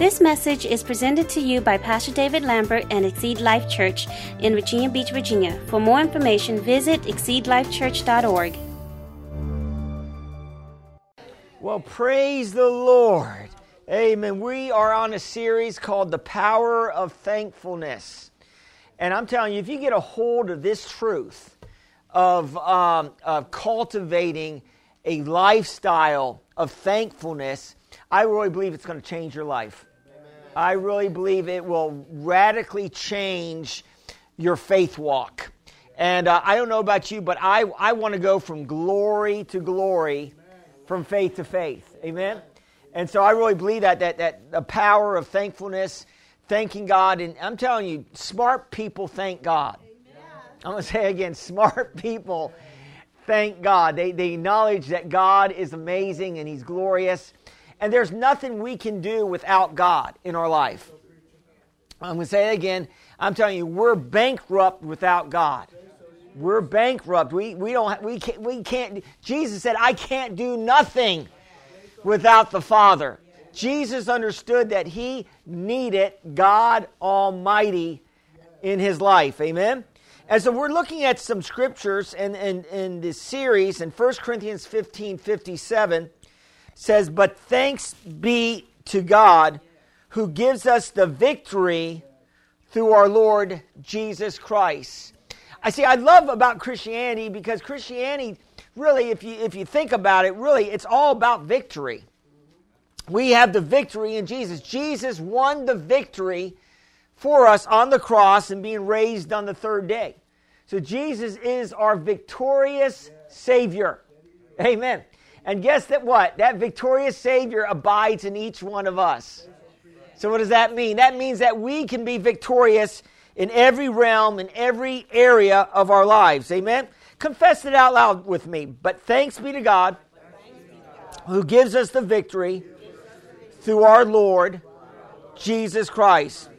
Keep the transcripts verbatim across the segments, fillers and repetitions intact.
This message is presented to you by Pastor David Lambert and Exceed Life Church in Virginia Beach, Virginia. For more information, visit exceed life church dot org. Well, praise the Lord. Amen. We are on a series called The Power of Thankfulness. And I'm telling you, if you get a hold of this truth of, um, of cultivating a lifestyle of thankfulness, I really believe it's going to change your life. Amen. I really believe it will radically change your faith walk. And uh, I don't know about you, but I, I want to go from glory to glory, Amen. From faith to faith. Amen? And so I really believe that, that, that the power of thankfulness, thanking God. And I'm telling you, smart people thank God. Amen. I'm going to say again, smart people thank God. They, they acknowledge that God is amazing and He's glorious. And there's nothing we can do without God in our life. I'm going to say it again. I'm telling you, we're bankrupt without God. We're bankrupt. We we don't we can't, we can't. Jesus said, "I can't do nothing without the Father." Jesus understood that He needed God Almighty in His life. Amen. And so we're looking at some scriptures in in, in this series. In First Corinthians fifteen fifty-seven. Says, "But thanks be to God who gives us the victory through our Lord Jesus Christ." I see, I love about Christianity, because Christianity, really, if you if you think about it, really, it's all about victory. We have the victory in Jesus. Jesus won the victory for us on the cross and being raised on the third day. So Jesus is our victorious Savior. Amen. And guess that what? That victorious Savior abides in each one of us. So what does that mean? That means that we can be victorious in every realm, in every area of our lives. Amen? Confess it out loud with me. But thanks be to God who gives us the victory through our Lord Jesus Christ.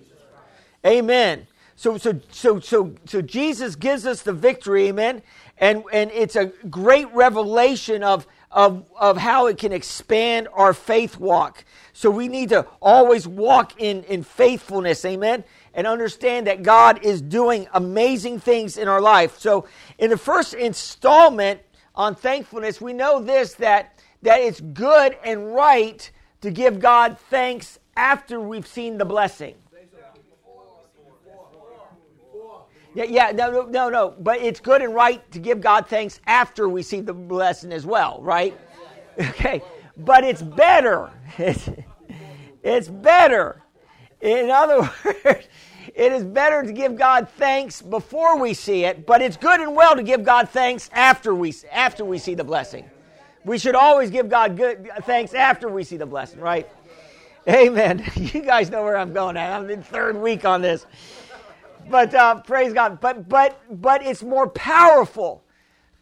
Amen. So so so so so Jesus gives us the victory, amen? And and it's a great revelation of Of, of how it can expand our faith walk. So we need to always walk in, in faithfulness, amen? And understand that God is doing amazing things in our life. So in the first installment on thankfulness, we know this, that, that it's good and right to give God thanks after we've seen the blessing. Yeah, yeah, no, no, no, but it's good and right to give God thanks after we see the blessing as well, right? Okay, but it's better. It's, it's better. In other words, it is better to give God thanks before we see it, but it's good and well to give God thanks after we after we see the blessing. We should always give God good thanks after we see the blessing, right? Amen. You guys know where I'm going at. I'm in third week on this. But uh, praise God. But but but it's more powerful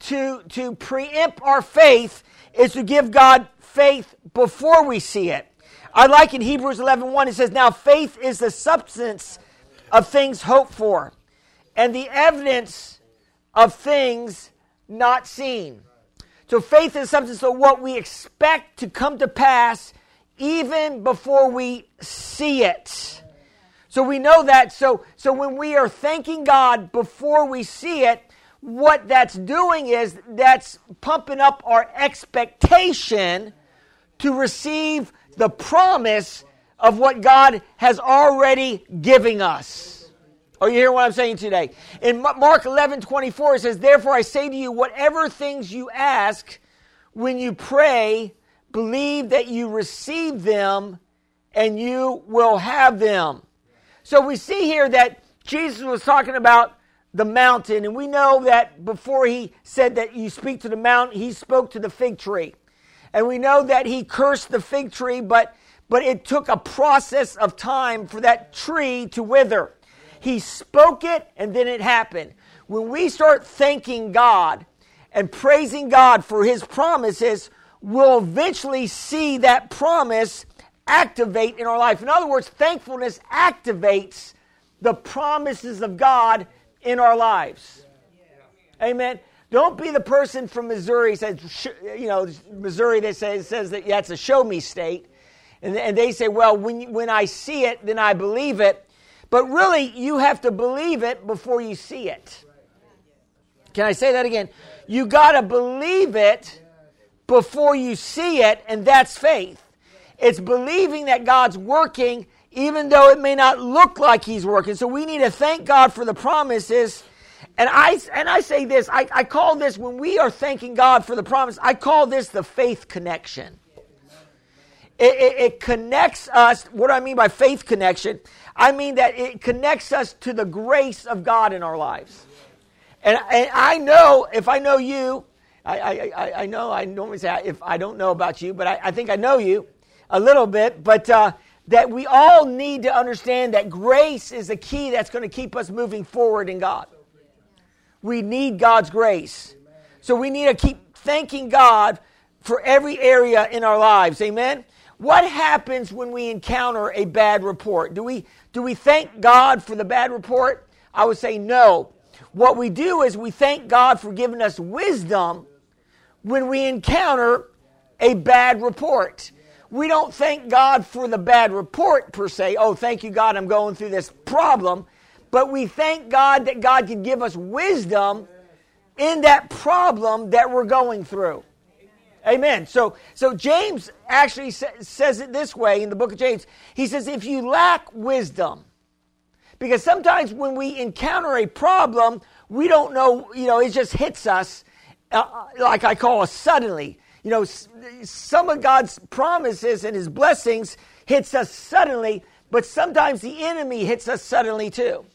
to to preempt our faith is to give God faith before we see it. I like in Hebrews eleven one, it says, "Now faith is the substance of things hoped for, and the evidence of things not seen." So faith is the substance of what we expect to come to pass even before we see it. So we know that. So, so when we are thanking God before we see it, what that's doing is that's pumping up our expectation to receive the promise of what God has already given us. Are you hearing what I'm saying today? In Mark eleven twenty-four, it says, "Therefore I say to you, whatever things you ask when you pray, believe that you receive them and you will have them." So we see here that Jesus was talking about the mountain, and we know that before He said that you speak to the mountain, He spoke to the fig tree. And we know that He cursed the fig tree, but, but it took a process of time for that tree to wither. He spoke it, and then it happened. When we start thanking God and praising God for His promises, we'll eventually see that promise activate in our life. In other words, thankfulness activates the promises of God in our lives. Amen. Don't be the person from Missouri says, you know, Missouri that says says that that's a show me state, And, and they say, well, when, when I see it, then I believe it. But really, you have to believe it before you see it. Can I say that again? You got to believe it before you see it, and that's faith. It's believing that God's working, even though it may not look like He's working. So we need to thank God for the promises. And I and I say this, I, I call this, when we are thanking God for the promise, I call this the faith connection. It, it, it connects us. What do I mean by faith connection? I mean that it connects us to the grace of God in our lives. And, and I know, if I know you, I, I, I know, I normally say if I don't know about you, but I, I think I know you a little bit, but uh, that we all need to understand that grace is the key that's going to keep us moving forward in God. We need God's grace. So we need to keep thanking God for every area in our lives. Amen? What happens when we encounter a bad report? Do we, do we thank God for the bad report? I would say no. What we do is we thank God for giving us wisdom when we encounter a bad report. We don't thank God for the bad report per se. Oh, thank you, God, I'm going through this problem. But we thank God that God can give us wisdom in that problem that we're going through. Amen. So so James actually sa- says it this way in the book of James. He says, if you lack wisdom, because sometimes when we encounter a problem, we don't know, you know, it just hits us, uh, like I call it suddenly. You know, s- some of God's promises and His blessings hits us suddenly, but sometimes the enemy hits us suddenly too.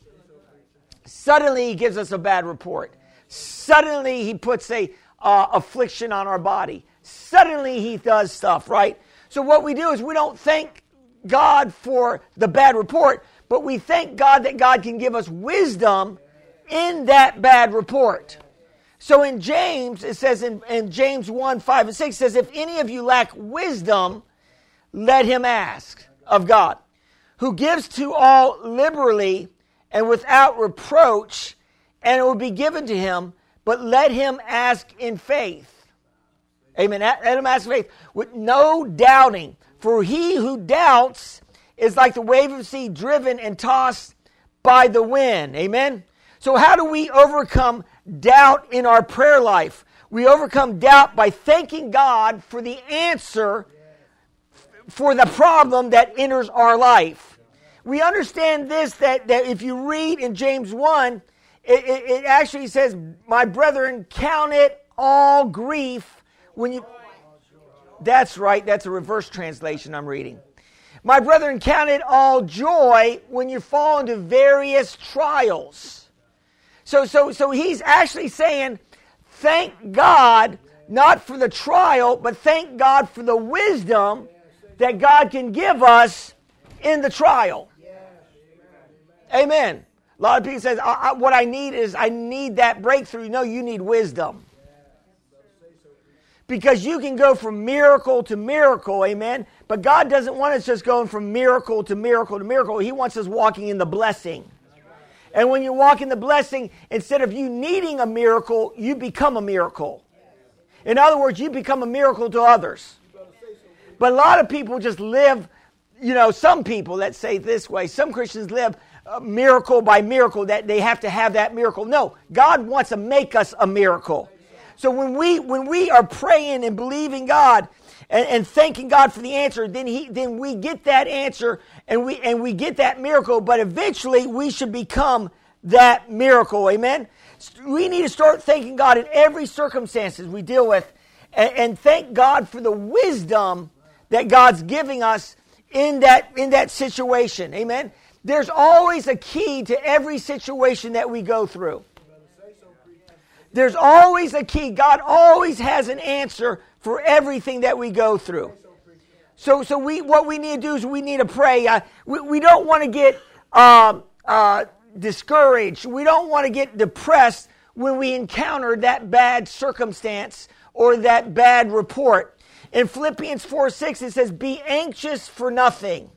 Suddenly he gives us a bad report. Suddenly he puts a uh, affliction on our body. Suddenly he does stuff, right? So what we do is we don't thank God for the bad report, but we thank God that God can give us wisdom in that bad report. So in James, it says in, in James one, five, and six, it says, if any of you lack wisdom, let him ask of God, who gives to all liberally and without reproach, and it will be given to him, but let him ask in faith. Amen. Let him ask in faith with no doubting. For he who doubts is like the wave of the sea driven and tossed by the wind. Amen. So how do we overcome doubt in our prayer life? We overcome doubt by thanking God for the answer for the problem that enters our life. We understand this, that, that if you read in James one, it, it, it actually says, my brethren, count it all grief when you... That's right, that's a reverse translation I'm reading. My brethren, count it all joy when you fall into various trials. So, so, so he's actually saying, thank God, not for the trial, but thank God for the wisdom that God can give us in the trial. Yes. Amen. Amen. A lot of people say, I, I, what I need is, I need that breakthrough. No, you need wisdom. Because you can go from miracle to miracle, amen? But God doesn't want us just going from miracle to miracle to miracle. He wants us walking in the blessing. And when you walk in the blessing, instead of you needing a miracle, you become a miracle. In other words, you become a miracle to others. But a lot of people just live, you know, some people, let's say it this way, some Christians live uh, miracle by miracle, that they have to have that miracle. No, God wants to make us a miracle. So when we when we are praying and believing God and, and thanking God for the answer, then he then we get that answer and we and we get that miracle, but eventually we should become that miracle. Amen. We need to start thanking God in every circumstance we deal with, and, and thank God for the wisdom that God's giving us in that in that situation. Amen. There's always a key to every situation that we go through. There's always a key. God always has an answer for everything that we go through. So, so we what we need to do is we need to pray. Uh, we, we don't want to get uh, uh, discouraged. We don't want to get depressed when we encounter that bad circumstance or that bad report. In Philippians four six, it says, be anxious for nothing.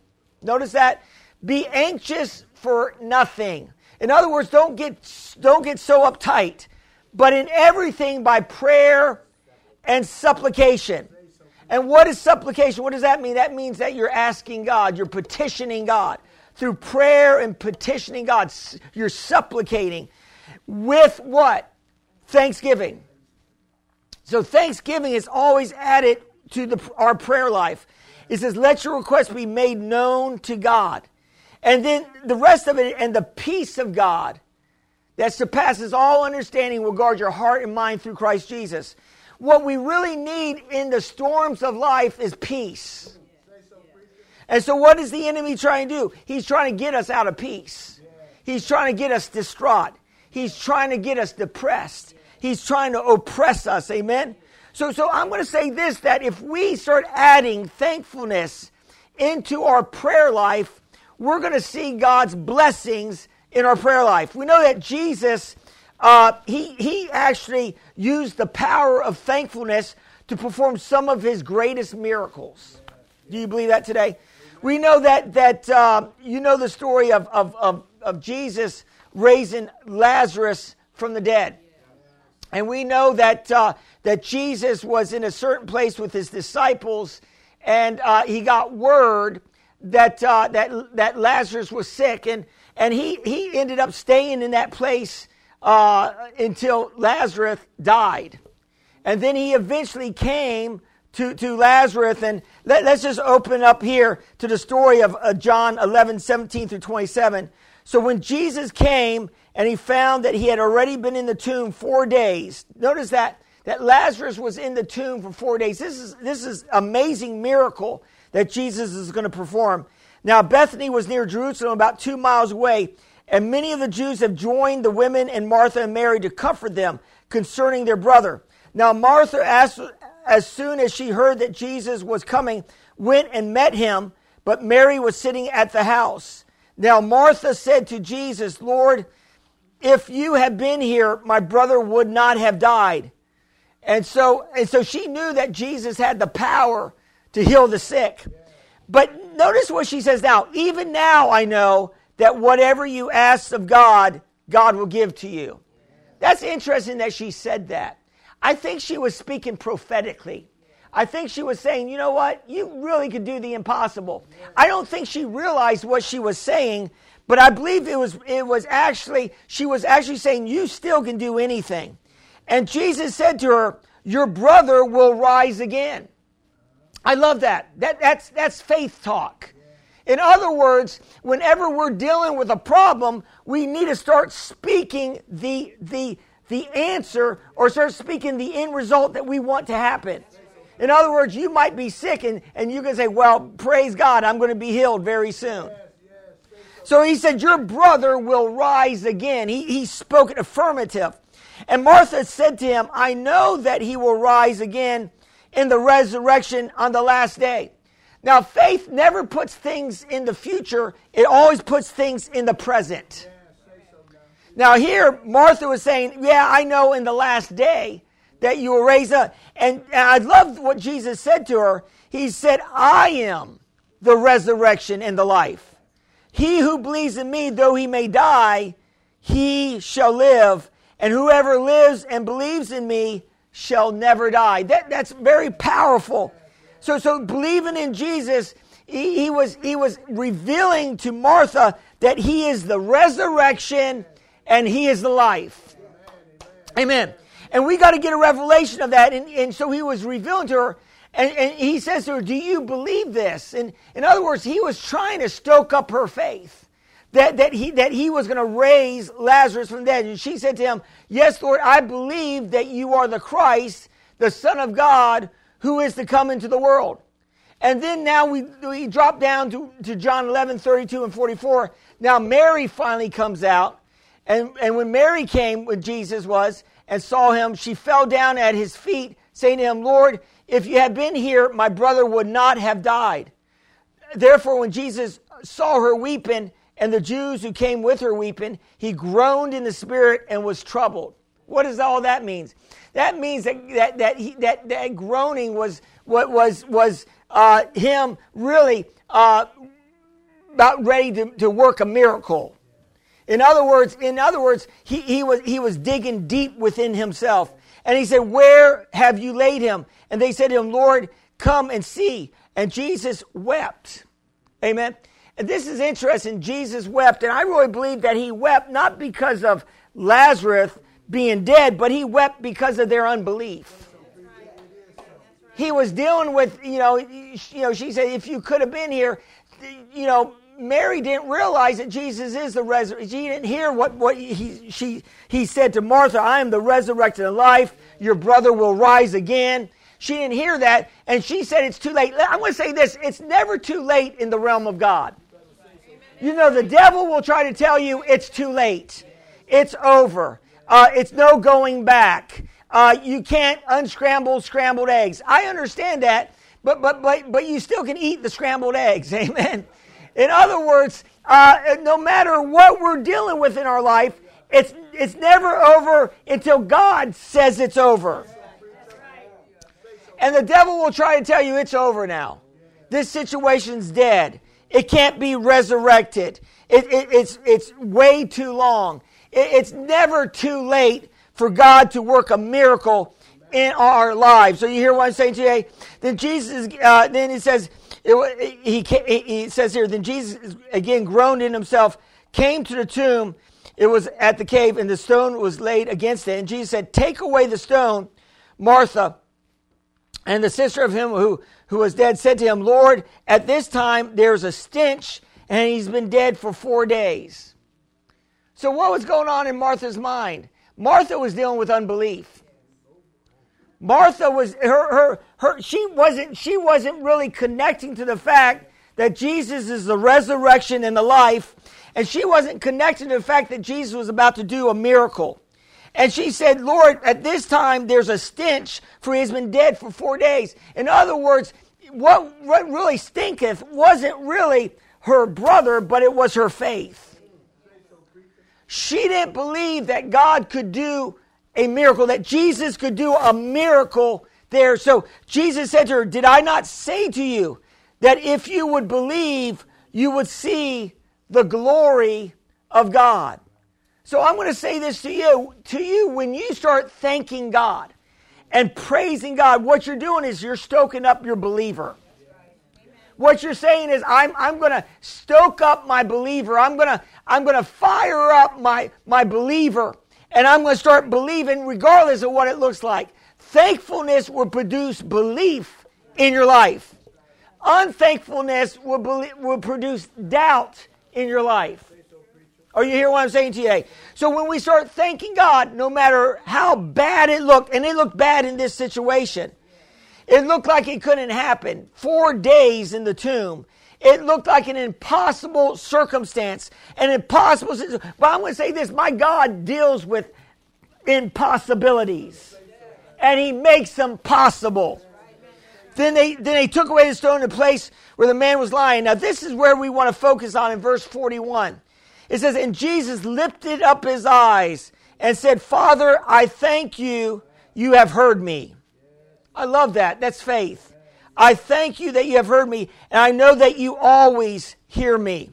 Notice that. Be anxious for nothing. In other words, don't get don't get so uptight. But in everything by prayer and supplication. And what is supplication? What does that mean? That means that you're asking God, you're petitioning God. Through prayer and petitioning God, you're supplicating with what? Thanksgiving. So thanksgiving is always added to the, our prayer life. It says, let your request be made known to God. And then the rest of it, and the peace of God that surpasses all understanding will guard your heart and mind through Christ Jesus. What we really need in the storms of life is peace. And so what is the enemy trying to do? He's trying to get us out of peace. He's trying to get us distraught. He's trying to get us depressed. He's trying to oppress us. Amen? So, so I'm going to say this, that if we start adding thankfulness into our prayer life, we're going to see God's blessings in our prayer life. We know that Jesus, uh, he, he actually used the power of thankfulness to perform some of his greatest miracles. Do you believe that today? We know that that uh, you know the story of, of of of Jesus raising Lazarus from the dead, and we know that uh, that Jesus was in a certain place with his disciples, and uh, he got word that uh, that that Lazarus was sick, and and he he ended up staying in that place uh, until Lazarus died, and then he eventually came To, to Lazarus, and let, let's just open up here to the story of uh, John eleven, seventeen through twenty-seven. So when Jesus came and he found that he had already been in the tomb four days. Notice that, that Lazarus was in the tomb for four days. This is this is amazing miracle that Jesus is going to perform. Now Bethany was near Jerusalem, about two miles away, and many of the Jews have joined the women and Martha and Mary to comfort them concerning their brother. Now Martha asked... As soon as she heard that Jesus was coming, went and met him, but Mary was sitting at the house. Now Martha said to Jesus, Lord, if you had been here, my brother would not have died. And so, and so she knew that Jesus had the power to heal the sick. But notice what she says now, even now I know that whatever you ask of God, God will give to you. That's interesting that she said that. I think she was speaking prophetically. I think she was saying, you know what? You really could do the impossible. I don't think she realized what she was saying, but I believe it was it was actually, she was actually saying, you still can do anything. And Jesus said to her, your brother will rise again. I love that. That that's that's faith talk. In other words, whenever we're dealing with a problem, we need to start speaking the the the answer, or start speaking the end result that we want to happen. In other words, you might be sick and, and you can say, well, praise God, I'm going to be healed very soon. Yes, yes, so he said, your brother will rise again. He, he spoke an affirmative. And Martha said to him, I know that he will rise again in the resurrection on the last day. Now, faith never puts things in the future. It always puts things in the present. Now here, Martha was saying, yeah, I know in the last day that you will raise up. And, and I love what Jesus said to her. He said, I am the resurrection and the life. He who believes in me, though he may die, he shall live. And whoever lives and believes in me shall never die. That, that's very powerful. So, so believing in Jesus, he, he was, he was revealing to Martha that he is the resurrection and he is the life. Amen. And we got to get a revelation of that. And, and so he was revealing to her. And, and he says to her, do you believe this? And in other words, he was trying to stoke up her faith. That, that he that he was going to raise Lazarus from the dead. And she said to him, yes, Lord, I believe that you are the Christ, the Son of God, who is to come into the world. And then now we, we drop down to, to John eleven, thirty-two and forty-four. Now Mary finally comes out. And, and when Mary came, when Jesus was, and saw him, she fell down at his feet, saying to him, Lord, if you had been here, my brother would not have died. Therefore, when Jesus saw her weeping, and the Jews who came with her weeping, he groaned in the spirit and was troubled. What does all that mean? That means that that that he, that, that groaning was what was was uh, him really uh, about ready to, to work a miracle. In other words, in other words, he, he was he was digging deep within himself. And he said, where have you laid him? And they said to him, Lord, come and see. And Jesus wept. Amen. And this is interesting. Jesus wept. And I really believe that he wept not because of Lazarus being dead, but he wept because of their unbelief. He was dealing with, you know, you know, she said, if you could have been here, you know, Mary didn't realize that Jesus is the resurrection. She didn't hear what, what he, she, he said to Martha, I am the resurrection and life. Your brother will rise again. She didn't hear that. And she said, it's too late. I'm going to say this. It's never too late in the realm of God. You know, the devil will try to tell you it's too late. It's over. Uh, it's no going back. Uh, you can't unscramble scrambled eggs. I understand that, but but but but you still can eat the scrambled eggs. Amen. In other words, uh, no matter what we're dealing with in our life, it's it's never over until God says it's over. And the devil will try to tell you it's over now. This situation's dead. It can't be resurrected. It, it, it's it's way too long. It, it's never too late for God to work a miracle in our lives. So you hear what I'm saying today? Then Jesus, uh, then he says, it, he, he says here, then Jesus again groaned in himself, came to the tomb. It was at the cave, and the stone was laid against it. And Jesus said, take away the stone. Martha and the sister of him who, who was dead said to him, Lord, at this time there's a stench, and he's been dead for four days. So what was going on in Martha's mind? Martha was dealing with unbelief. Martha was her, her her she wasn't she wasn't really connecting to the fact that Jesus is the resurrection and the life, and she wasn't connecting to the fact that Jesus was about to do a miracle. And she said, Lord, at this time there's a stench, for he has been dead for four days. In other words, what what really stinketh wasn't really her brother, but it was her faith. She didn't believe that God could do a miracle, that Jesus could do a miracle there. So Jesus said to her, did I not say to you that if you would believe, you would see the glory of God? So I'm going to say this to you, to you, when you start thanking God and praising God, what you're doing is you're stoking up your believer. What you're saying is, I'm I'm going to stoke up my believer. I'm going to I'm going to fire up my my believer, and I'm going to start believing regardless of what it looks like. Thankfulness will produce belief in your life. Unthankfulness will be, will produce doubt in your life. Are you hearing what I'm saying today? So when we start thanking God, no matter how bad it looked, and it looked bad in this situation. It looked like it couldn't happen. Four days in the tomb. It looked like an impossible circumstance. An impossible situation. But I'm going to say this. My God deals with impossibilities. And he makes them possible. Then they, then they took away the stone in the place where the man was lying. Now this is where we want to focus on in verse forty-one. It says, and Jesus lifted up his eyes and said, Father, I thank you, you have heard me. I love that. That's faith. I thank you that you have heard me, and I know that you always hear me.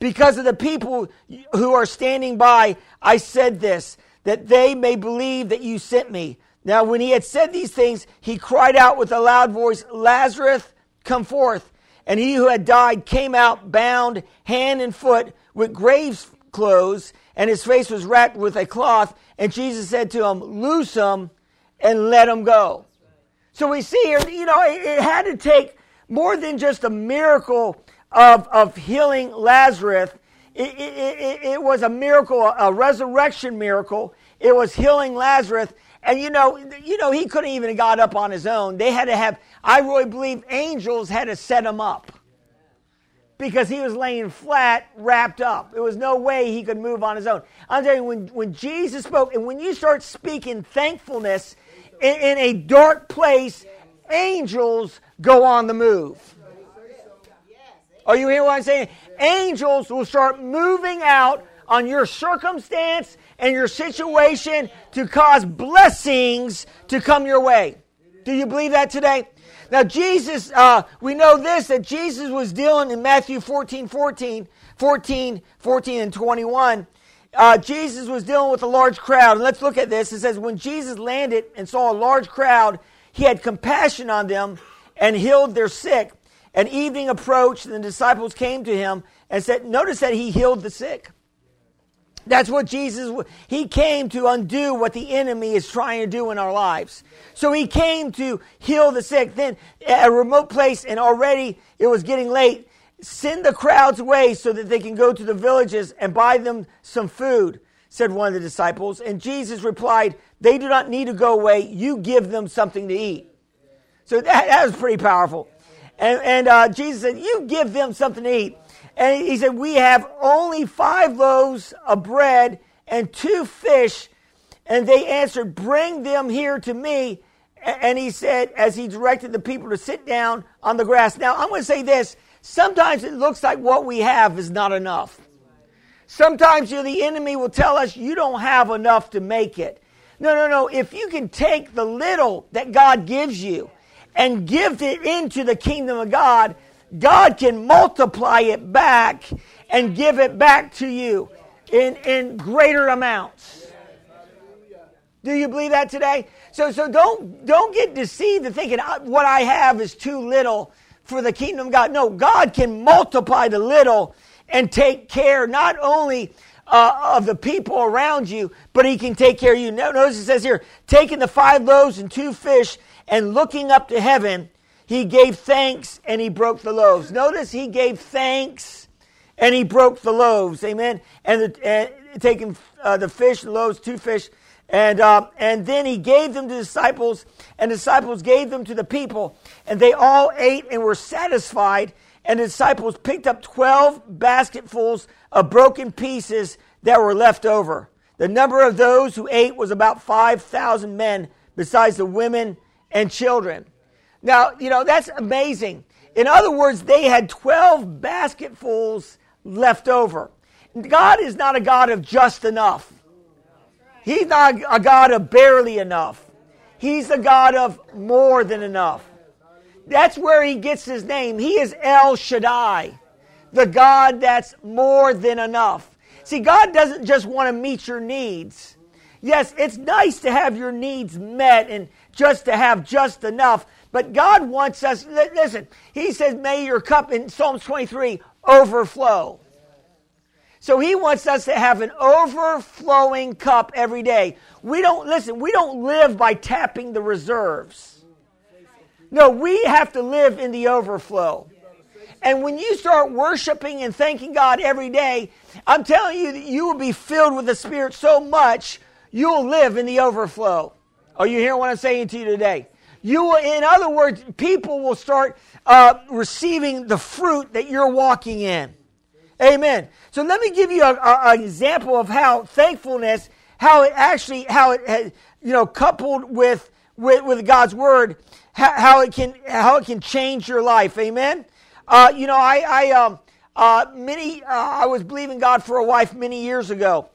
Because of the people who are standing by, I said this, that they may believe that you sent me. Now, when he had said these things, he cried out with a loud voice, Lazarus, come forth. And he who had died came out bound hand and foot with grave clothes, and his face was wrapped with a cloth. And Jesus said to him, loose him and let him go. So we see here, you know, it had to take more than just a miracle of, of healing Lazarus. It, it, it, it was a miracle, a resurrection miracle. It was healing Lazarus. And, you know, you know, he couldn't even have got up on his own. They had to have, I really believe angels had to set him up. Because he was laying flat, wrapped up. There was no way he could move on his own. I'm telling you, when, when Jesus spoke, and when you start speaking thankfulness, in a dark place, angels go on the move. Are you hearing what I'm saying? Angels will start moving out on your circumstance and your situation to cause blessings to come your way. Do you believe that today? Now, Jesus, uh, we know this, that Jesus was dealing in Matthew fourteen, fourteen, fourteen, fourteen and twenty-one. Uh, Jesus was dealing with a large crowd. And let's look at this. It says, when Jesus landed and saw a large crowd, he had compassion on them and healed their sick. And evening approached, and the disciples came to him and said, notice that he healed the sick. That's what Jesus, he came to undo what the enemy is trying to do in our lives. So he came to heal the sick. Then at a remote place, and already it was getting late, send the crowds away so that they can go to the villages and buy them some food, said one of the disciples. And Jesus replied, they do not need to go away. You give them something to eat. So that, that was pretty powerful. And, and uh, Jesus said, you give them something to eat. And he said, we have only five loaves of bread and two fish. And they answered, bring them here to me. And he said, as he directed the people to sit down on the grass. Now, I'm going to say this. Sometimes it looks like what we have is not enough. Sometimes you know, the enemy will tell us you don't have enough to make it. No, no, no. If you can take the little that God gives you and give it into the kingdom of God, God can multiply it back and give it back to you in, in greater amounts. Do you believe that today? So so don't don't get deceived in thinking what I have is too little for the kingdom of God. No, God can multiply the little and take care not only uh, of the people around you, but he can take care of you. Notice it says here, taking the five loaves and two fish and looking up to heaven, he gave thanks and he broke the loaves. Notice he gave thanks and he broke the loaves. Amen. And, the, and taking uh, the fish, the loaves, two fish. And uh, and then he gave them to the disciples, and the disciples gave them to the people. And they all ate and were satisfied. And the disciples picked up twelve basketfuls of broken pieces that were left over. The number of those who ate was about five thousand men, besides the women and children. Now, you know, that's amazing. In other words, they had twelve basketfuls left over. God is not a God of just enough. He's not a God of barely enough. He's a God of more than enough. That's where he gets his name. He is El Shaddai, the God that's more than enough. See, God doesn't just want to meet your needs. Yes, it's nice to have your needs met and just to have just enough. But God wants us, listen, he says, may your cup in Psalms twenty-three overflow. So he wants us to have an overflowing cup every day. We don't, listen, we don't live by tapping the reserves. No, we have to live in the overflow. And when you start worshiping and thanking God every day, I'm telling you that you will be filled with the Spirit so much, you'll live in the overflow. Are you hearing what I'm saying to you today? You will, in other words, people will start uh, receiving the fruit that you're walking in. Amen. So let me give you an example of how thankfulness, how it actually, how it has, you know, coupled with, with, with God's word, how, how it can, how it can change your life. Amen. Uh, you know, I, I, um, uh, many, uh, I was believing God for a wife many years ago.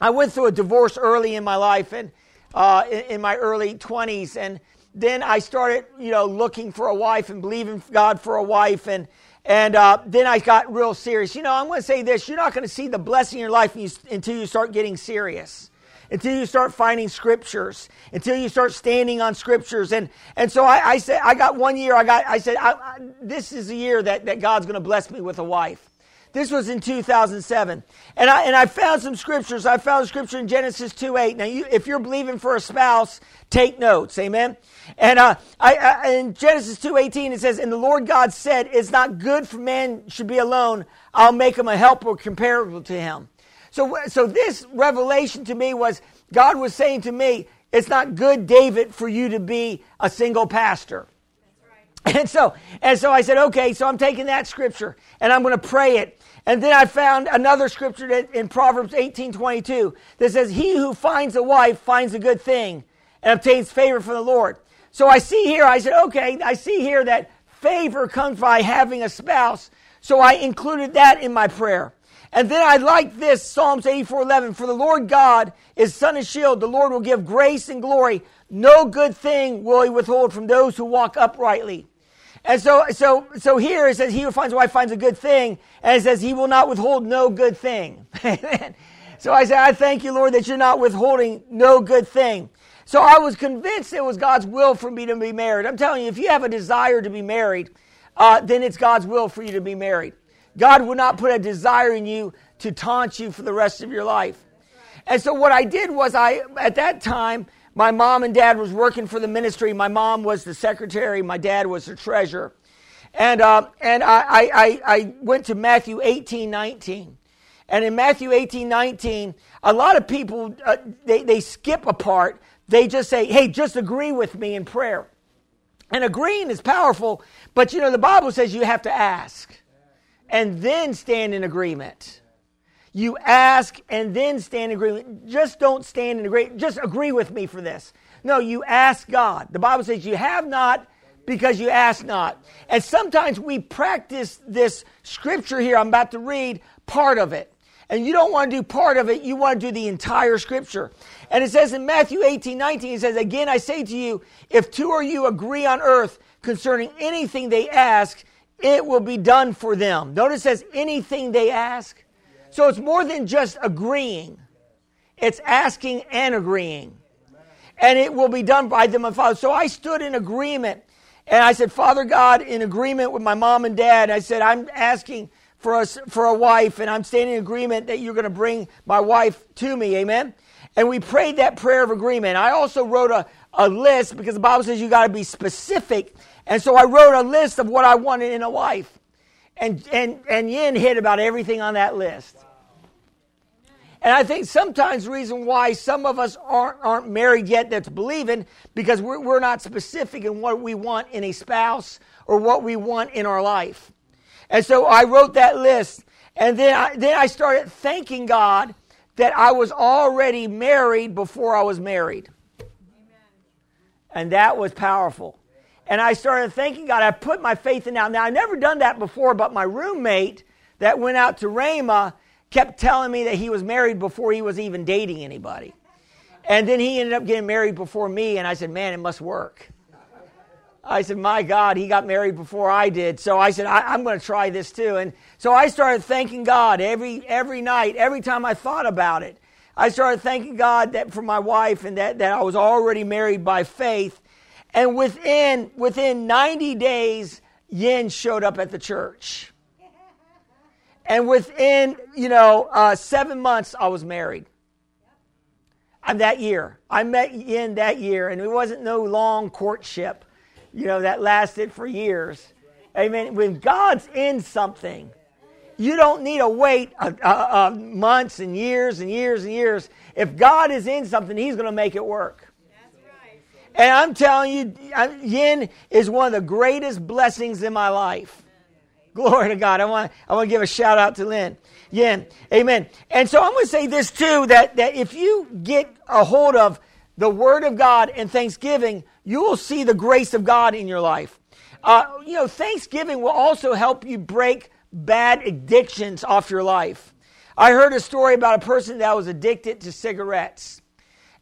I went through a divorce early in my life and, uh, in, in my early twenties. And then I started, you know, looking for a wife and believing God for a wife. And, And uh, then I got real serious. You know, I'm going to say this. You're not going to see the blessing in your life until you start getting serious, until you start finding scriptures, until you start standing on scriptures. And and so I, I said, I got one year. I got. I said, I, I, this is the year that, that God's going to bless me with a wife. This was in two thousand seven. And I and I found some scriptures. I found a scripture in Genesis two eight. Now, you, if you're believing for a spouse, take notes. Amen. And uh, I, I in Genesis two eighteen, it says, and the Lord God said, it's not good for man should be alone. I'll make him a helper comparable to him. So, so this revelation to me was, God was saying to me, it's not good, David, for you to be a single pastor. And so, and so I said, okay, so I'm taking that scripture and I'm going to pray it. And then I found another scripture that in Proverbs eighteen twenty-two that says, he who finds a wife finds a good thing and obtains favor from the Lord. So I see here, I said, okay, I see here that favor comes by having a spouse. So I included that in my prayer. And then I like this, Psalms eighty-four eleven, for the Lord God is sun and shield. The Lord will give grace and glory. No good thing will he withhold from those who walk uprightly. And so, so, so here it says, he who finds a wife finds a good thing. And it says, he will not withhold no good thing. So I say, I thank you, Lord, that you're not withholding no good thing. So I was convinced it was God's will for me to be married. I'm telling you, if you have a desire to be married, uh, then it's God's will for you to be married. God will not put a desire in you to taunt you for the rest of your life. And so what I did was I, at that time, my mom and dad was working for the ministry. My mom was the secretary. My dad was the treasurer. And uh, and I, I, I went to Matthew eighteen nineteen. And in Matthew eighteen nineteen, a lot of people, uh, they, they skip a part. They just say, hey, just agree with me in prayer. And agreeing is powerful, but you know, the Bible says you have to ask and then stand in agreement. You ask and then stand in agreement. Just don't stand in agreement. Just agree with me for this. No, you ask God. The Bible says you have not because you ask not. And sometimes we practice this scripture here. I'm about to read part of it. And you don't want to do part of it. You want to do the entire scripture. And it says in Matthew eighteen nineteen, it says, again, I say to you, if two of you agree on earth concerning anything they ask, it will be done for them. Notice it says anything they ask. So it's more than just agreeing. It's asking and agreeing. And it will be done by them and Father. So I stood in agreement. And I said, Father God, in agreement with my mom and dad, I said, I'm asking for us for a wife, and I'm standing in agreement that you're going to bring my wife to me. Amen. And we prayed that prayer of agreement. I also wrote a, a list, because the Bible says you got to be specific. And so I wrote a list of what I wanted in a wife. And and and Yin hit about everything on that list. Wow. And I think sometimes the reason why some of us aren't aren't married yet that's believing, because we're we're not specific in what we want in a spouse or what we want in our life. And so I wrote that list, and then I, then I started thanking God that I was already married before I was married. Amen. And that was powerful. And I started thanking God. I put my faith in that. Now, I've never done that before, but my roommate that went out to Ramah kept telling me that he was married before he was even dating anybody. And then he ended up getting married before me, and I said, man, it must work. I said, my God, he got married before I did. So I said, I, I'm going to try this too. And so I started thanking God every every night, every time I thought about it. I started thanking God that for my wife and that, that I was already married by faith. And within within ninety days, Yin showed up at the church. And within, you know, uh, seven months, I was married. I'm that year. I met Yin that year, and it wasn't no long courtship, you know, that lasted for years. Amen. When God's in something, you don't need to wait uh, uh, uh, months and years and years and years. If God is in something, He's going to make it work. And I'm telling you, Yin is one of the greatest blessings in my life. Glory to God. I want I want to give a shout out to Lynn. Yin. Amen. And so I'm going to say this too, that, that if you get a hold of the Word of God and thanksgiving, you will see the grace of God in your life. Uh, you know, thanksgiving will also help you break bad addictions off your life. I heard a story about a person that was addicted to cigarettes.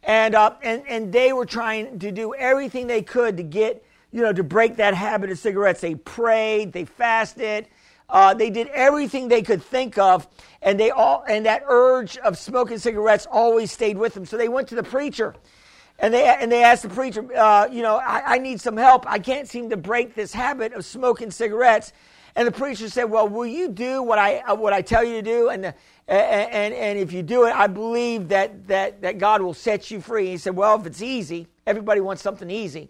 And, uh, and and they were trying to do everything they could to get, you know, to break that habit of cigarettes. They prayed, they fasted, uh, they did everything they could think of, and they all and that urge of smoking cigarettes always stayed with them. So they went to the preacher, and they and they asked the preacher, uh, you know, I, I need some help. I can't seem to break this habit of smoking cigarettes. And the preacher said, well, will you do what I what I tell you to do? And the, and, and if you do it, I believe that, that, that God will set you free. And he said, well, if it's easy, everybody wants something easy.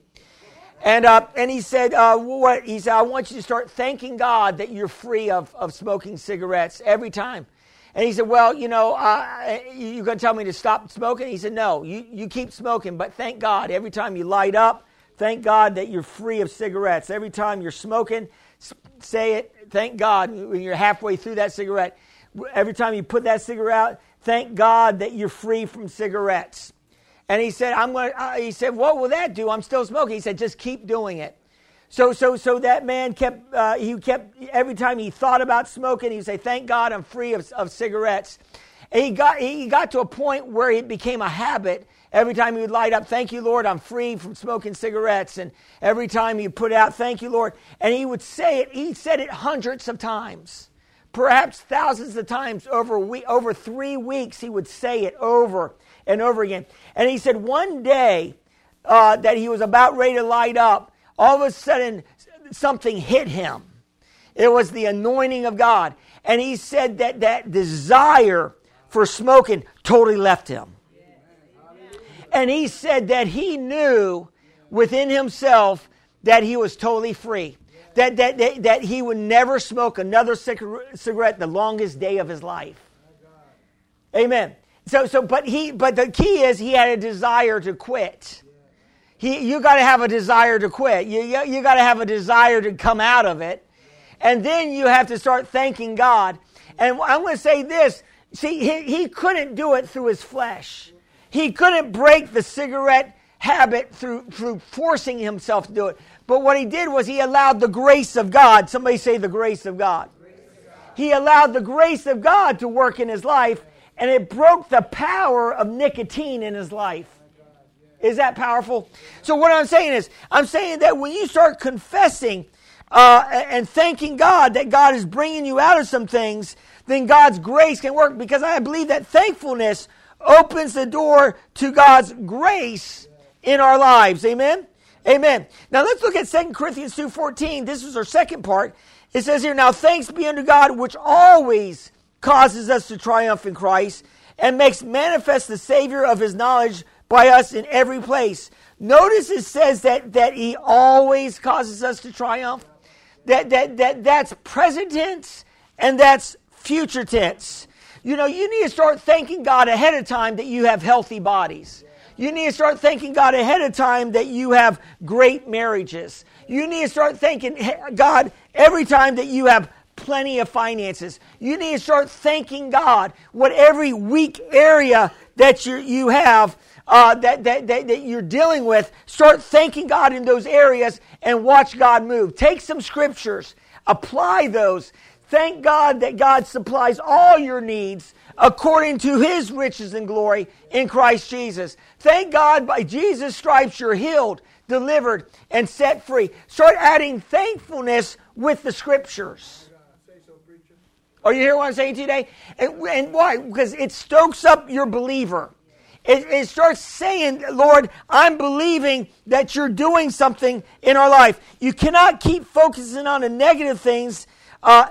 And uh, and he said, uh, what? He said, I want you to start thanking God that you're free of, of smoking cigarettes every time. And he said, well, you know, uh, you're going to tell me to stop smoking? He said, no, you, you keep smoking, but thank God every time you light up, thank God that you're free of cigarettes. Every time you're smoking, say it, thank God, when you're halfway through that cigarette. Every time you put that cigarette out, thank God that you're free from cigarettes. And he said, I'm going to, he said, what will that do? I'm still smoking. He said, just keep doing it. So, so, so that man kept, uh, he kept, every time he thought about smoking, he'd say, thank God I'm free of, of cigarettes. And he got, he got to a point where it became a habit. Every time he would light up, thank you, Lord, I'm free from smoking cigarettes. And every time he put out, thank you, Lord. And he would say it, he said it hundreds of times. Perhaps thousands of times over a week, over three weeks, he would say it over and over again. And he said one day uh, that he was about ready to light up, all of a sudden something hit him. It was the anointing of God. And he said that that desire for smoking totally left him. And he said that he knew within himself that he was totally free. That, that, that, that he would never smoke another cigarette the longest day of his life. Amen. So, so, but he, but the key is he had a desire to quit. He, you got to have a desire to quit. You, you, you got to have a desire to come out of it. And then you have to start thanking God. And I'm going to say this. See, he, he couldn't do it through his flesh. He couldn't break the cigarette habit through, through forcing himself to do it. But what he did was he allowed the grace of God. Somebody say the grace of God. Grace of God. He allowed the grace of God to work in his life. And it broke the power of nicotine in his life. Is that powerful? So what I'm saying is, I'm saying that when you start confessing uh, and thanking God that God is bringing you out of some things, then God's grace can work. Because I believe that thankfulness opens the door to God's grace in our lives. Amen? Amen. Now let's look at Second Corinthians two fourteen. This is our second part. It says here, now thanks be unto God, which always causes us to triumph in Christ, and makes manifest the Savior of his knowledge by us in every place. Notice it says that that he always causes us to triumph. That that that that's present tense and that's future tense. You know, you need to start thanking God ahead of time that you have healthy bodies. You need to start thanking God ahead of time that you have great marriages. You need to start thanking God every time that you have plenty of finances. You need to start thanking God what every weak area that you you have uh, that, that, that, that you're dealing with. Start thanking God in those areas and watch God move. Take some scriptures, apply those. Thank God that God supplies all your needs according to his riches and glory in Christ Jesus. Thank God by Jesus' stripes you're healed, delivered, and set free. Start adding thankfulness with the scriptures. Are you hearing what I'm saying today? And, and why? Because it stokes up your believer. It, it starts saying, Lord, I'm believing that you're doing something in our life. You cannot keep focusing on the negative things uh,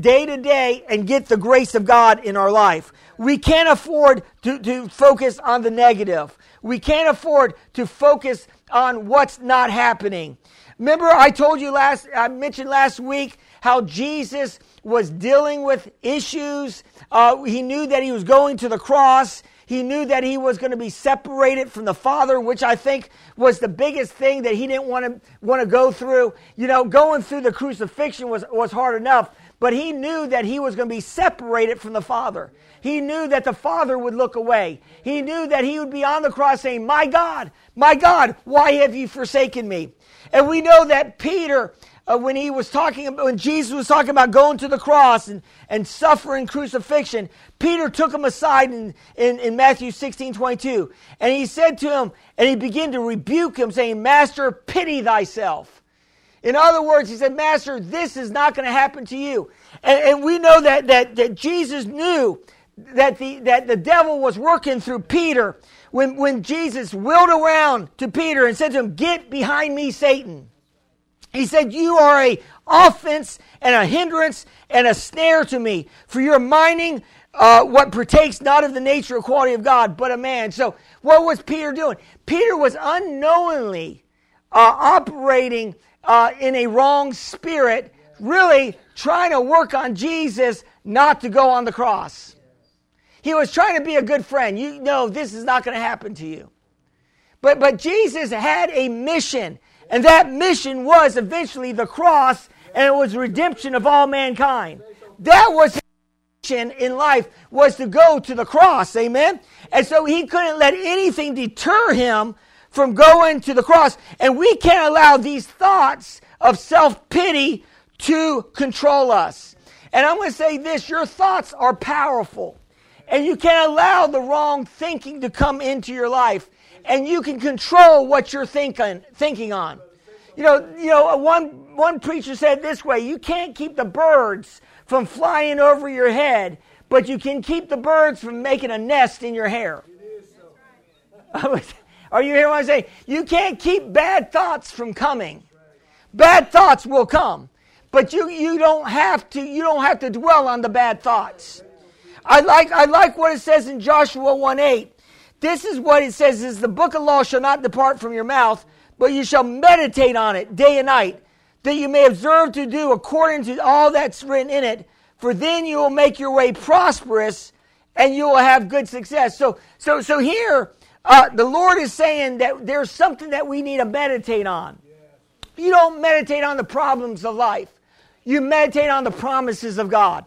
day to day and get the grace of God in our life. We can't afford to, to focus on the negative. We can't afford to focus on what's not happening. Remember, I told you last, I mentioned last week how Jesus was dealing with issues. Uh, he knew that he was going to the cross. He knew that he was going to be separated from the Father, which I think was the biggest thing that he didn't want to want to go through. You know, going through the crucifixion was, was hard enough, but he knew that he was going to be separated from the Father. He knew that the Father would look away. He knew that he would be on the cross saying, my God, my God, why have you forsaken me? And we know that Peter, uh, when he was talking, about, when Jesus was talking about going to the cross and, and suffering crucifixion, Peter took him aside in, in, in Matthew sixteen twenty-two. And he said to him, and he began to rebuke him, saying, Master, pity thyself. In other words, he said, Master, this is not going to happen to you. And, and we know that, that, that Jesus knew that the, that the devil was working through Peter when, when Jesus wheeled around to Peter and said to him, get behind me, Satan. He said, you are an offense and a hindrance and a snare to me, for you're minding uh, what partakes not of the nature or quality of God, but a man. So what was Peter doing? Peter was unknowingly uh, operating uh, in a wrong spirit, really trying to work on Jesus not to go on the cross. He was trying to be a good friend. You know, this is not going to happen to you. But but Jesus had a mission. And that mission was eventually the cross. And it was redemption of all mankind. That was his mission in life, was to go to the cross. Amen? And so he couldn't let anything deter him from going to the cross. And we can't allow these thoughts of self-pity to control us. And I'm going to say this. Your thoughts are powerful. And you can't allow the wrong thinking to come into your life. And you can control what you're thinking thinking on. You know, you know, one one preacher said this way, you can't keep the birds from flying over your head, but you can keep the birds from making a nest in your hair. Are Are you hearing what I'm saying? You can't keep bad thoughts from coming. Bad thoughts will come. But you, you don't have to you don't have to dwell on the bad thoughts. I like I like what it says in Joshua one eight. This is what it says is the book of law shall not depart from your mouth, but you shall meditate on it day and night, that you may observe to do according to all that's written in it, for then you will make your way prosperous and you will have good success. So so so here uh, the Lord is saying that there's something that we need to meditate on. You don't meditate on the problems of life. You meditate on the promises of God.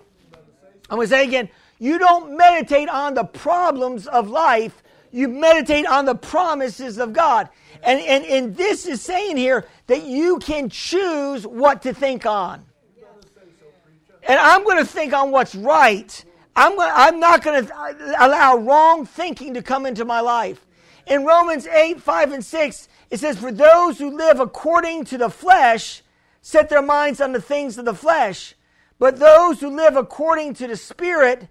I'm going to say again, you don't meditate on the problems of life. You meditate on the promises of God. And, and, and this is saying here that you can choose what to think on. And I'm going to think on what's right. I'm going to, I'm not going to allow wrong thinking to come into my life. In Romans eight, five and six, it says, for those who live according to the flesh set their minds on the things of the flesh, but those who live according to the Spirit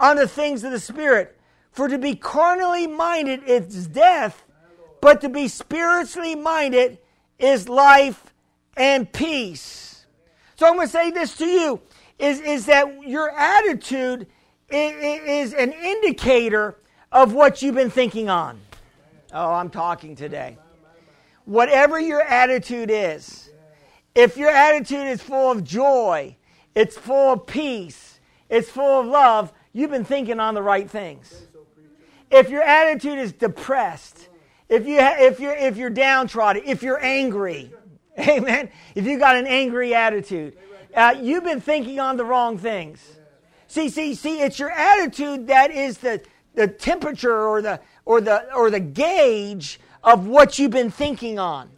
on the things of the Spirit. For to be carnally minded is death, but to be spiritually minded is life and peace. So I'm going to say this to you, is, is that your attitude is, is an indicator of what you've been thinking on. Oh, I'm talking today. Whatever your attitude is, if your attitude is full of joy, it's full of peace, it's full of love, you've been thinking on the right things. If your attitude is depressed, if you ha- if you're if you're downtrodden, if you're angry, amen. If you got an angry attitude, uh, you've been thinking on the wrong things. See, see, see. It's your attitude that is the the temperature or the or the or the gauge of what you've been thinking on.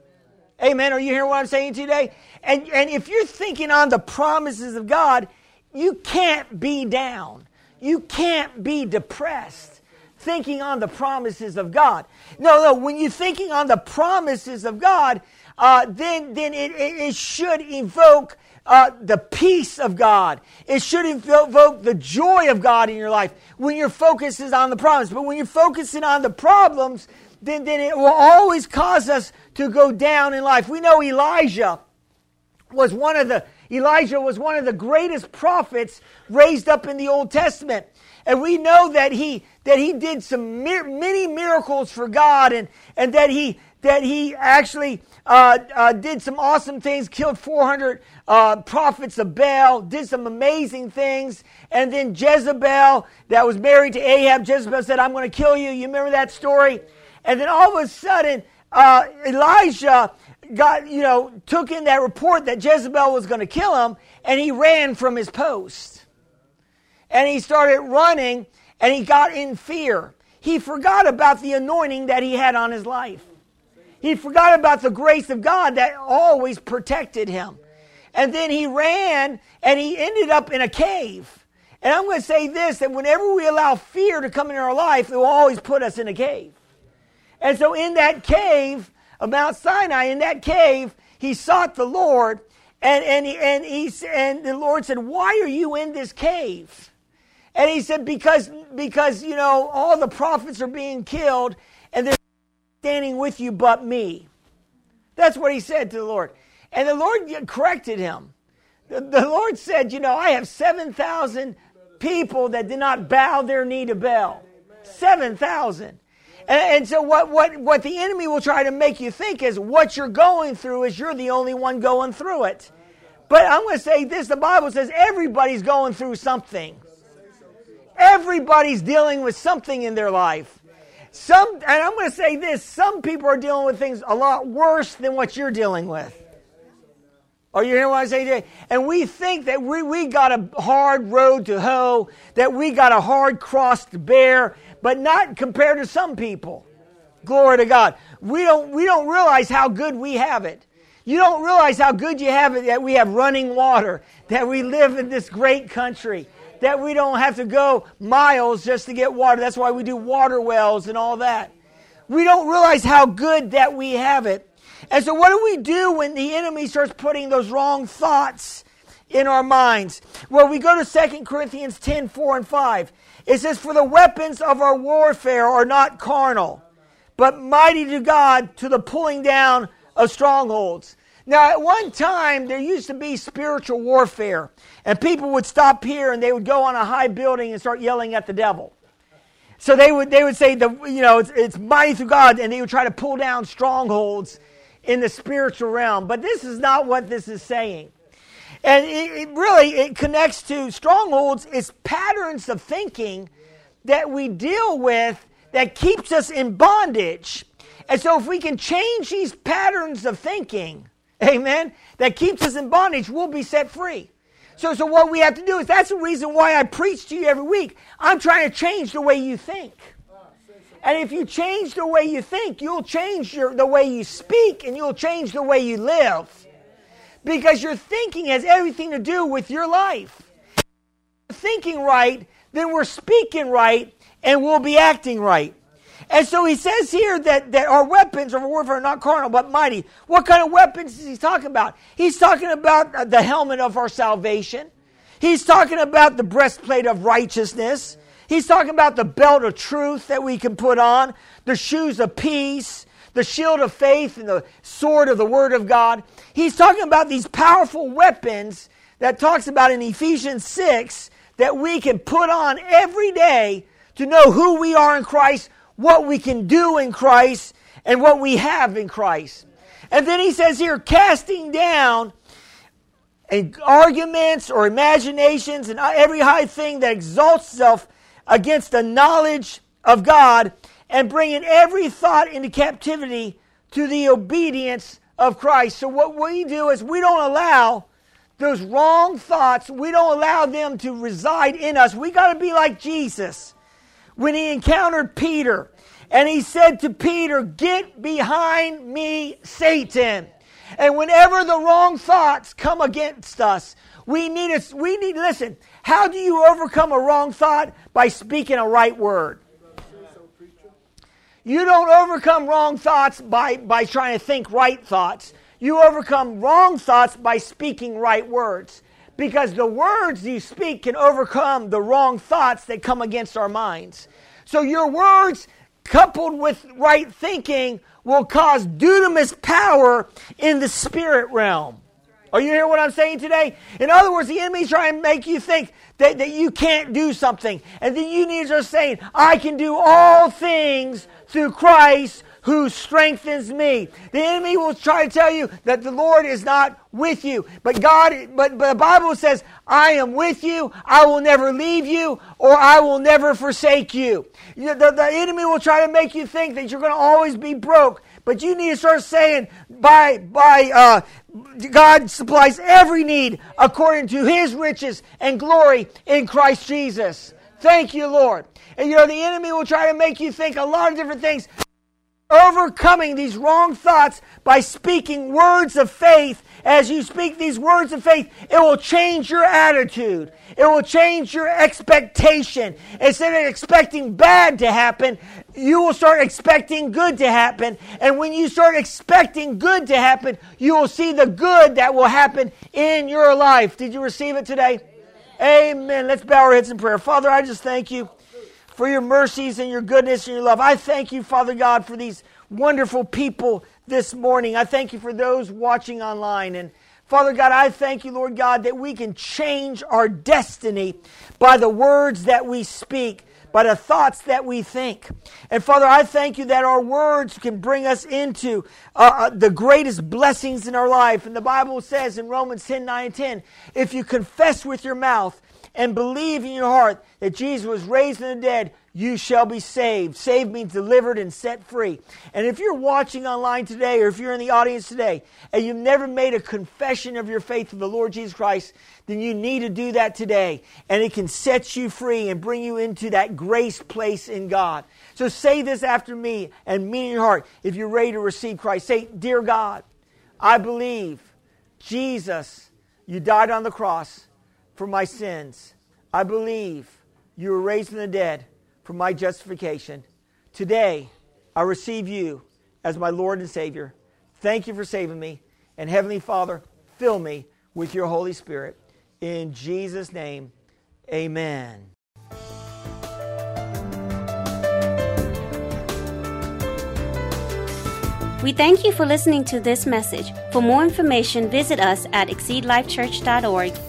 Amen. Are you hearing what I'm saying today? And and if you're thinking on the promises of God, you can't be down. You can't be depressed thinking on the promises of God. No, no, when you're thinking on the promises of God, uh, then then it, it, it should evoke uh, the peace of God. It should evoke the joy of God in your life when your focus is on the promise. But when you're focusing on the problems, Then, then it will always cause us to go down in life. We know Elijah was one of the Elijah was one of the greatest prophets raised up in the Old Testament, and we know that he that he did some many miracles for God, and and that he that he actually uh, uh, did some awesome things, killed four hundred uh, prophets of Baal, did some amazing things, and then Jezebel, that was married to Ahab, Jezebel said, "I'm going to kill you." You remember that story? And then all of a sudden, uh, Elijah got, you know, took in that report that Jezebel was going to kill him, and he ran from his post. And he started running, and he got in fear. He forgot about the anointing that he had on his life. He forgot about the grace of God that always protected him. And then he ran, and he ended up in a cave. And I'm going to say this, that whenever we allow fear to come into our life, it will always put us in a cave. And so in that cave of Mount Sinai, in that cave, he sought the Lord, and and he, and he and the Lord said, "Why are you in this cave?" And he said, "Because because you know all the prophets are being killed, and there's standing with you but me." That's what he said to the Lord, and the Lord corrected him. The, the Lord said, "You know, I have seven thousand people that did not bow their knee to Baal, seven thousand." And so what, what, what the enemy will try to make you think is what you're going through is you're the only one going through it. But I'm going to say this, the Bible says everybody's going through something. Everybody's dealing with something in their life. Some, and I'm going to say this, some people are dealing with things a lot worse than what you're dealing with. Are you hearing what I'm saying today? And we think that we, we got a hard road to hoe, that we got a hard cross to bear, but not compared to some people. Glory to God. We don't we don't realize how good we have it. You don't realize how good you have it, that we have running water, that we live in this great country, that we don't have to go miles just to get water. That's why we do water wells and all that. We don't realize how good that we have it. And so what do we do when the enemy starts putting those wrong thoughts in our minds? Well, we go to Second Corinthians ten, four and five. It says, for the weapons of our warfare are not carnal, but mighty to God to the pulling down of strongholds. Now, at one time, there used to be spiritual warfare, and people would stop here, and they would go on a high building and start yelling at the devil. So they would they would say, the you know, it's, it's mighty through God, and they would try to pull down strongholds in the spiritual realm. But this is not what this is saying. And it, it really, it connects to strongholds. It's patterns of thinking that we deal with that keeps us in bondage. And so if we can change these patterns of thinking, amen, that keeps us in bondage, we'll be set free. So, so what we have to do is, that's the reason why I preach to you every week. I'm trying to change the way you think. And if you change the way you think, you'll change your, the way you speak, and you'll change the way you live. Because your thinking has everything to do with your life. If we're thinking right, then we're speaking right, and we'll be acting right. And so he says here that, that our weapons of warfare are not carnal, but mighty. What kind of weapons is he talking about? He's talking about the helmet of our salvation. He's talking about the breastplate of righteousness. He's talking about the belt of truth that we can put on, the shoes of peace, the shield of faith, and the sword of the word of God. He's talking about these powerful weapons that talks about in Ephesians six that we can put on every day to know who we are in Christ, what we can do in Christ, and what we have in Christ. And then he says here, casting down arguments or imaginations and every high thing that exalts itself against the knowledge of God, and bringing every thought into captivity to the obedience of Christ. So what we do is, we don't allow those wrong thoughts, we don't allow them to reside in us. We got to be like Jesus when he encountered Peter, and he said to Peter, "Get behind me, Satan." And whenever the wrong thoughts come against us, we need us, we need, listen, how do you overcome a wrong thought? By speaking a right word. You don't overcome wrong thoughts by, by trying to think right thoughts. You overcome wrong thoughts by speaking right words. Because the words you speak can overcome the wrong thoughts that come against our minds. So your words, coupled with right thinking, will cause dunamis power in the spirit realm. Are you hearing what I'm saying today? In other words, the enemy's trying to make you think that, that you can't do something. And then you need to just say, I can do all things through Christ who strengthens me. The enemy will try to tell you that the Lord is not with you. But God, but, but the Bible says, I am with you, I will never leave you, or I will never forsake you. you know, the, the enemy will try to make you think that you're going to always be broke. But you need to start saying, by, by uh, God supplies every need according to his riches and glory in Christ Jesus. Thank you, Lord. And you know, the enemy will try to make you think a lot of different things. Overcoming these wrong thoughts by speaking words of faith. As you speak these words of faith, it will change your attitude. It will change your expectation. Instead of expecting bad to happen, you will start expecting good to happen. And when you start expecting good to happen, you will see the good that will happen in your life. Did you receive it today? Amen. Amen. Let's bow our heads in prayer. Father, I just thank you for your mercies and your goodness and your love. I thank you, Father God, for these wonderful people this morning. I thank you for those watching online. And Father God, I thank you, Lord God, that we can change our destiny by the words that we speak, by the thoughts that we think. And Father, I thank you that our words can bring us into uh, the greatest blessings in our life. And the Bible says in Romans ten, nine, and ten, if you confess with your mouth and believe in your heart that Jesus was raised from the dead, you shall be saved. Saved means delivered and set free. And if you're watching online today, or if you're in the audience today, and you've never made a confession of your faith to the Lord Jesus Christ, then you need to do that today. And it can set you free and bring you into that grace place in God. So say this after me and mean in your heart if you're ready to receive Christ. Say, dear God, I believe, Jesus, you died on the cross for my sins. I believe you were raised from the dead for my justification. Today, I receive you as my Lord and Savior. Thank you for saving me. And Heavenly Father, fill me with your Holy Spirit. In Jesus' name, amen. We thank you for listening to this message. For more information, visit us at exceed life church dot org